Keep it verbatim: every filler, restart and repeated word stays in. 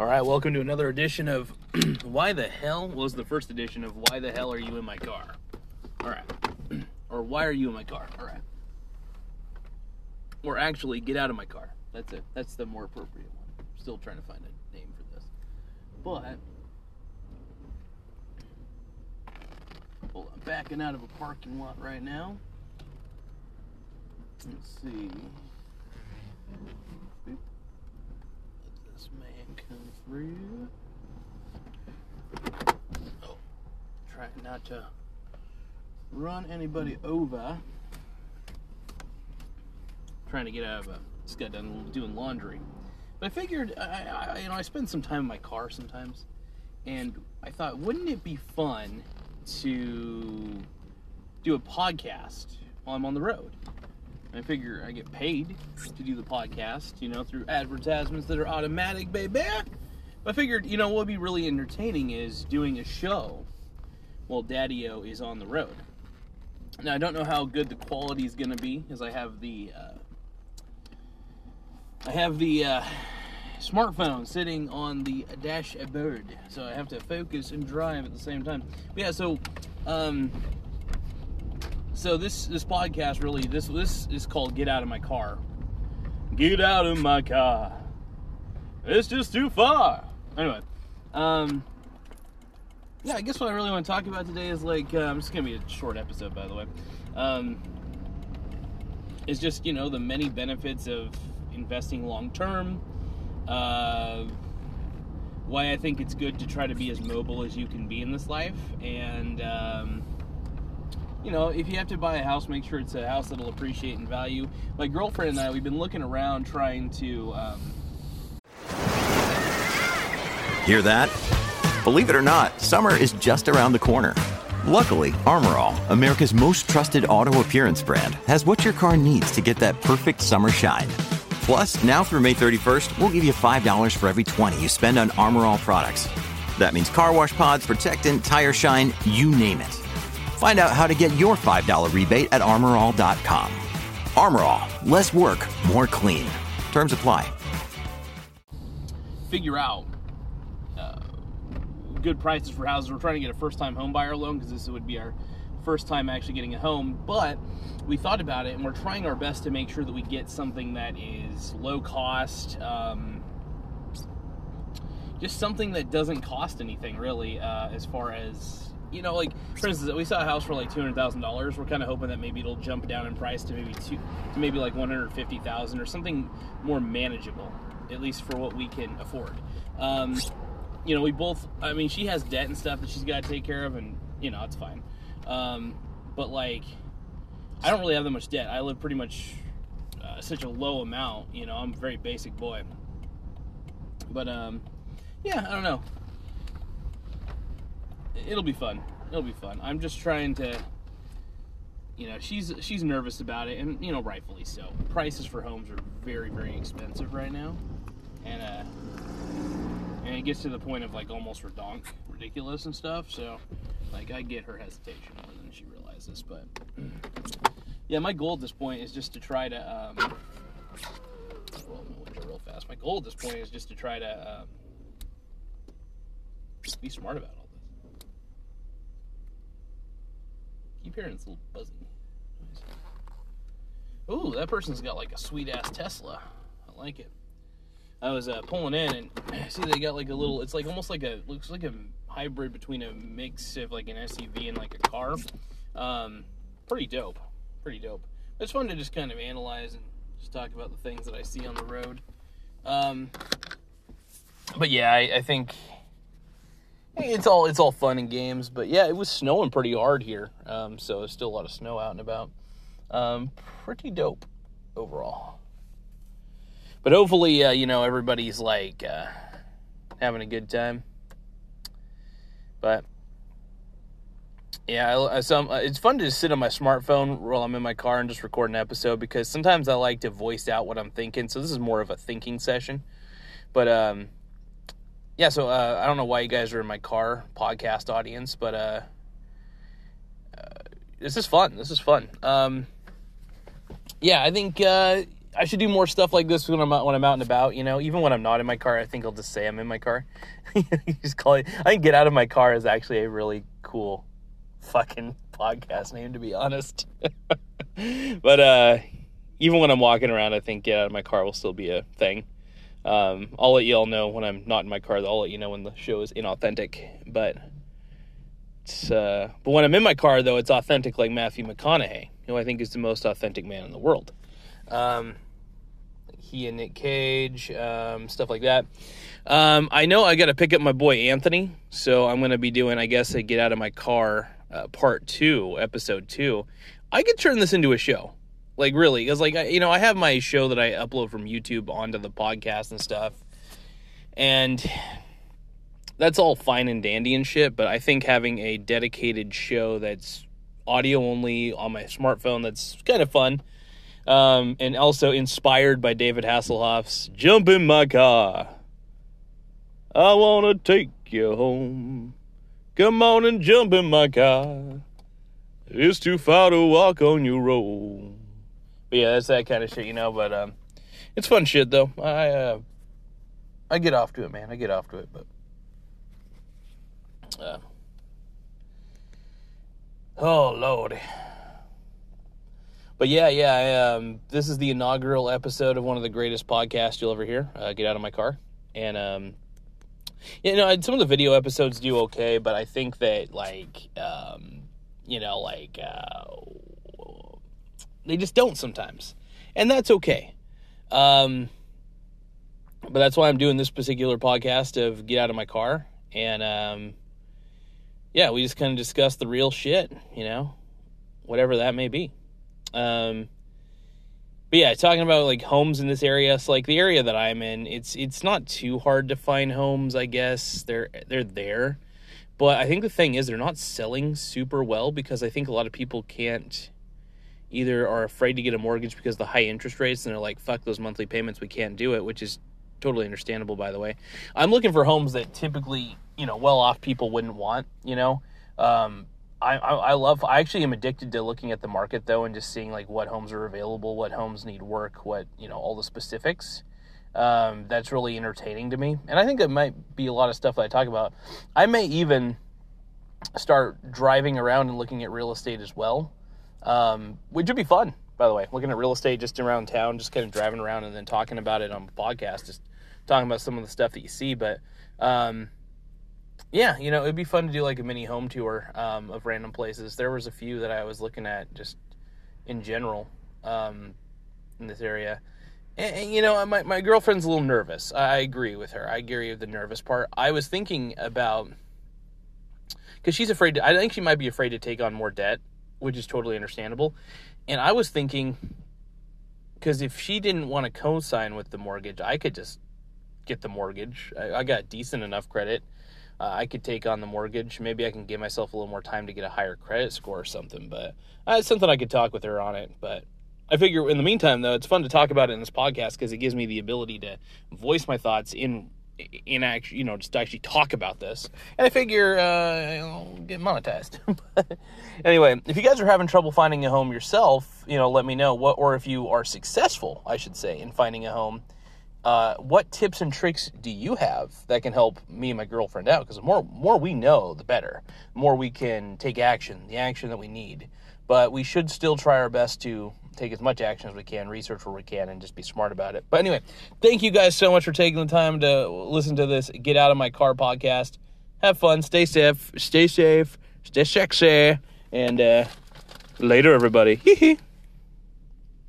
All right, welcome to another edition of Why the Hell was the first edition of Why the Hell Are You in My Car? All right. Or Why Are You in My Car? All right. Or actually, Get Out of My Car. That's it. That's the more appropriate one. I'm still trying to find a name for this. But, well, I'm backing out of a parking lot right now. Let's see. Boop. Let this man come through. Oh, trying not to run anybody over. Trying to get out of a. Just got done doing laundry, but I figured, I, I, you know, I spend some time in my car sometimes, and I thought, wouldn't it be fun to do a podcast while I'm on the road? I figure I get paid to do the podcast, you know, through advertisements that are automatic, baby. But I figured, you know, what would be really entertaining is doing a show while Daddy-O is on the road. Now, I don't know how good the quality is going to be, because I have the, uh, I have the, uh, smartphone sitting on the dashboard, so I have to focus and drive at the same time. But yeah, so, um... So this this podcast really this this is called Get Out of My Car. Get out of my car. It's just too far. Anyway, um, yeah, I guess what I really want to talk about today is like uh, it's gonna be a short episode, by the way. Um, it's just you know the many benefits of investing long term. Uh, why I think it's good to try to be as mobile as you can be in this life, and. Um, You know, if you have to buy a house, make sure it's a house that'll appreciate in value. My girlfriend and I, we've been looking around trying to, um... Hear that? Believe it or not, summer is just around the corner. Luckily, Armor All, America's most trusted auto appearance brand, has what your car needs to get that perfect summer shine. Plus, now through May thirty-first, we'll give you five dollars for every twenty dollars you spend on Armor All products. That means car wash pods, protectant, tire shine, you name it. Find out how to get your five dollars rebate at armor all dot com. Armor All, less work, more clean. Terms apply. Figure out uh, good prices for houses. We're trying to get a first-time home buyer loan because this would be our first time actually getting a home. But we thought about it, and we're trying our best to make sure that we get something that is low cost, um, just something that doesn't cost anything, really, uh, as far as... You know, like, for instance, we saw a house for, like, two hundred thousand dollars. We're kind of hoping that maybe it'll jump down in price to maybe, two, to maybe like, one hundred fifty thousand dollars or something more manageable, at least for what we can afford. Um, you know, we both, I mean, she has debt and stuff that she's got to take care of, and, you know, it's fine. Um, but, like, I don't really have that much debt. I live pretty much uh, such a low amount. You know, I'm a very basic boy. But, um, yeah, I don't know. It'll be fun. It'll be fun. I'm just trying to, you know, she's she's nervous about it, and, you know, rightfully so. Prices for homes are very, very expensive right now. And, uh, and it gets to the point of, like, almost redonk, ridiculous and stuff. So, like, I get her hesitation more than she realizes. But, yeah, my goal at this point is just to try to, um, roll my window real fast. My goal at this point is just to try to, um, just be smart about it. Keep hearing this little buzzing noise. Ooh, that person's got like a sweet-ass Tesla. I like it. I was uh, pulling in, and I see they got like a little, it's like almost like a, looks like a hybrid between a mix of like an S U V and like a car. Um, pretty dope. Pretty dope. It's fun to just kind of analyze and just talk about the things that I see on the road. Um, but yeah, I, I think... It's all it's all fun and games, but yeah, it was snowing pretty hard here, um, so there's still a lot of snow out and about. Um, pretty dope overall. But hopefully, uh, you know, everybody's, like, uh, having a good time. But, yeah, I, I, some, uh, it's fun to just sit on my smartphone while I'm in my car and just record an episode, because sometimes I like to voice out what I'm thinking, so this is more of a thinking session. But, um... Yeah, so uh, I don't know why you guys are in my car podcast audience, but uh, uh, this is fun. This is fun. Um, yeah, I think uh, I should do more stuff like this when I'm out, when I'm out and about, you know. Even when I'm not in my car, I think I'll just say I'm in my car. You just call it. I think "Get Out of My Car" is actually a really cool fucking podcast name, to be honest. But uh, even when I'm walking around, I think "Get Out of My Car" will still be a thing. Um, I'll let you all know when I'm not in my car. I'll let you know when the show is inauthentic. But it's, uh, but when I'm in my car, though, it's authentic, like Matthew McConaughey, who I think is the most authentic man in the world. Um, he and Nick Cage, um, stuff like that. Um, I know I got to pick up my boy Anthony, so I'm going to be doing, I guess, a Get Out of My Car, uh, part two, episode two. I could turn this into a show. Like, really, because, like, I, you know, I have my show that I upload from YouTube onto the podcast and stuff, and that's all fine and dandy and shit, but I think having a dedicated show that's audio only on my smartphone, that's kind of fun, um, and also inspired by David Hasselhoff's "Jump in My Car, I want to take you home, come on and jump in my car, it's too far to walk on your road." But yeah, that's that kind of shit, you know, but um, it's fun shit, though. I uh, I get off to it, man. I get off to it, but... Uh, oh, Lord. But yeah, yeah, I, um, this is the inaugural episode of one of the greatest podcasts you'll ever hear, uh, Get Out of My Car. And, um, you know, some of the video episodes do okay, but I think that, like, um, you know, like... Uh, They just don't sometimes, and that's okay. Um, but that's why I'm doing this particular podcast of Get Out of My Car, and um, yeah, we just kind of discuss the real shit, you know, whatever that may be. Um, but yeah, talking about like homes in this area, so like the area that I'm in, it's it's not too hard to find homes, I guess. They're they're there, but I think the thing is they're not selling super well because I think a lot of people can't. Either are afraid to get a mortgage because of the high interest rates, and they're like, fuck those monthly payments, we can't do it, which is totally understandable, by the way. I'm looking for homes that typically, you know, well-off people wouldn't want, you know. Um, I, I, I love, I actually am addicted to looking at the market, though, and just seeing, like, what homes are available, what homes need work, what, you know, all the specifics. Um, that's really entertaining to me. And I think it might be a lot of stuff that I talk about. I may even start driving around and looking at real estate as well. Um, which would be fun, by the way, looking at real estate just around town, just kind of driving around and then talking about it on a podcast, just talking about some of the stuff that you see. But, um, yeah, you know, it'd be fun to do like a mini home tour, um, of random places. There was a few that I was looking at just in general, um, in this area. And, and you know, my, my girlfriend's a little nervous. I agree with her. I agree with the nervous part. I was thinking about, cause she's afraid to, I think she might be afraid to take on more debt, which is totally understandable. And I was thinking, because if she didn't want to co-sign with the mortgage, I could just get the mortgage. I, I got decent enough credit. Uh, I could take on the mortgage. Maybe I can give myself a little more time to get a higher credit score or something. But uh, it's something I could talk with her on it. But I figure in the meantime, though, it's fun to talk about it in this podcast because it gives me the ability to voice my thoughts in in actually, you know, just to actually talk about this. And I figure, uh, I'll get monetized. But anyway, if you guys are having trouble finding a home yourself, you know, let me know what, or if you are successful, I should say, in finding a home, uh, what tips and tricks do you have that can help me and my girlfriend out? Because the more, more we know, the better. The more we can take action, the action that we need. But we should still try our best to take as much action as we can, research where we can, and just be smart about it. But anyway, thank you guys so much for taking the time to listen to this Get Out of My Car podcast. Have fun. Stay safe. Stay safe. Stay sexy. And uh, later, everybody. Hee hee.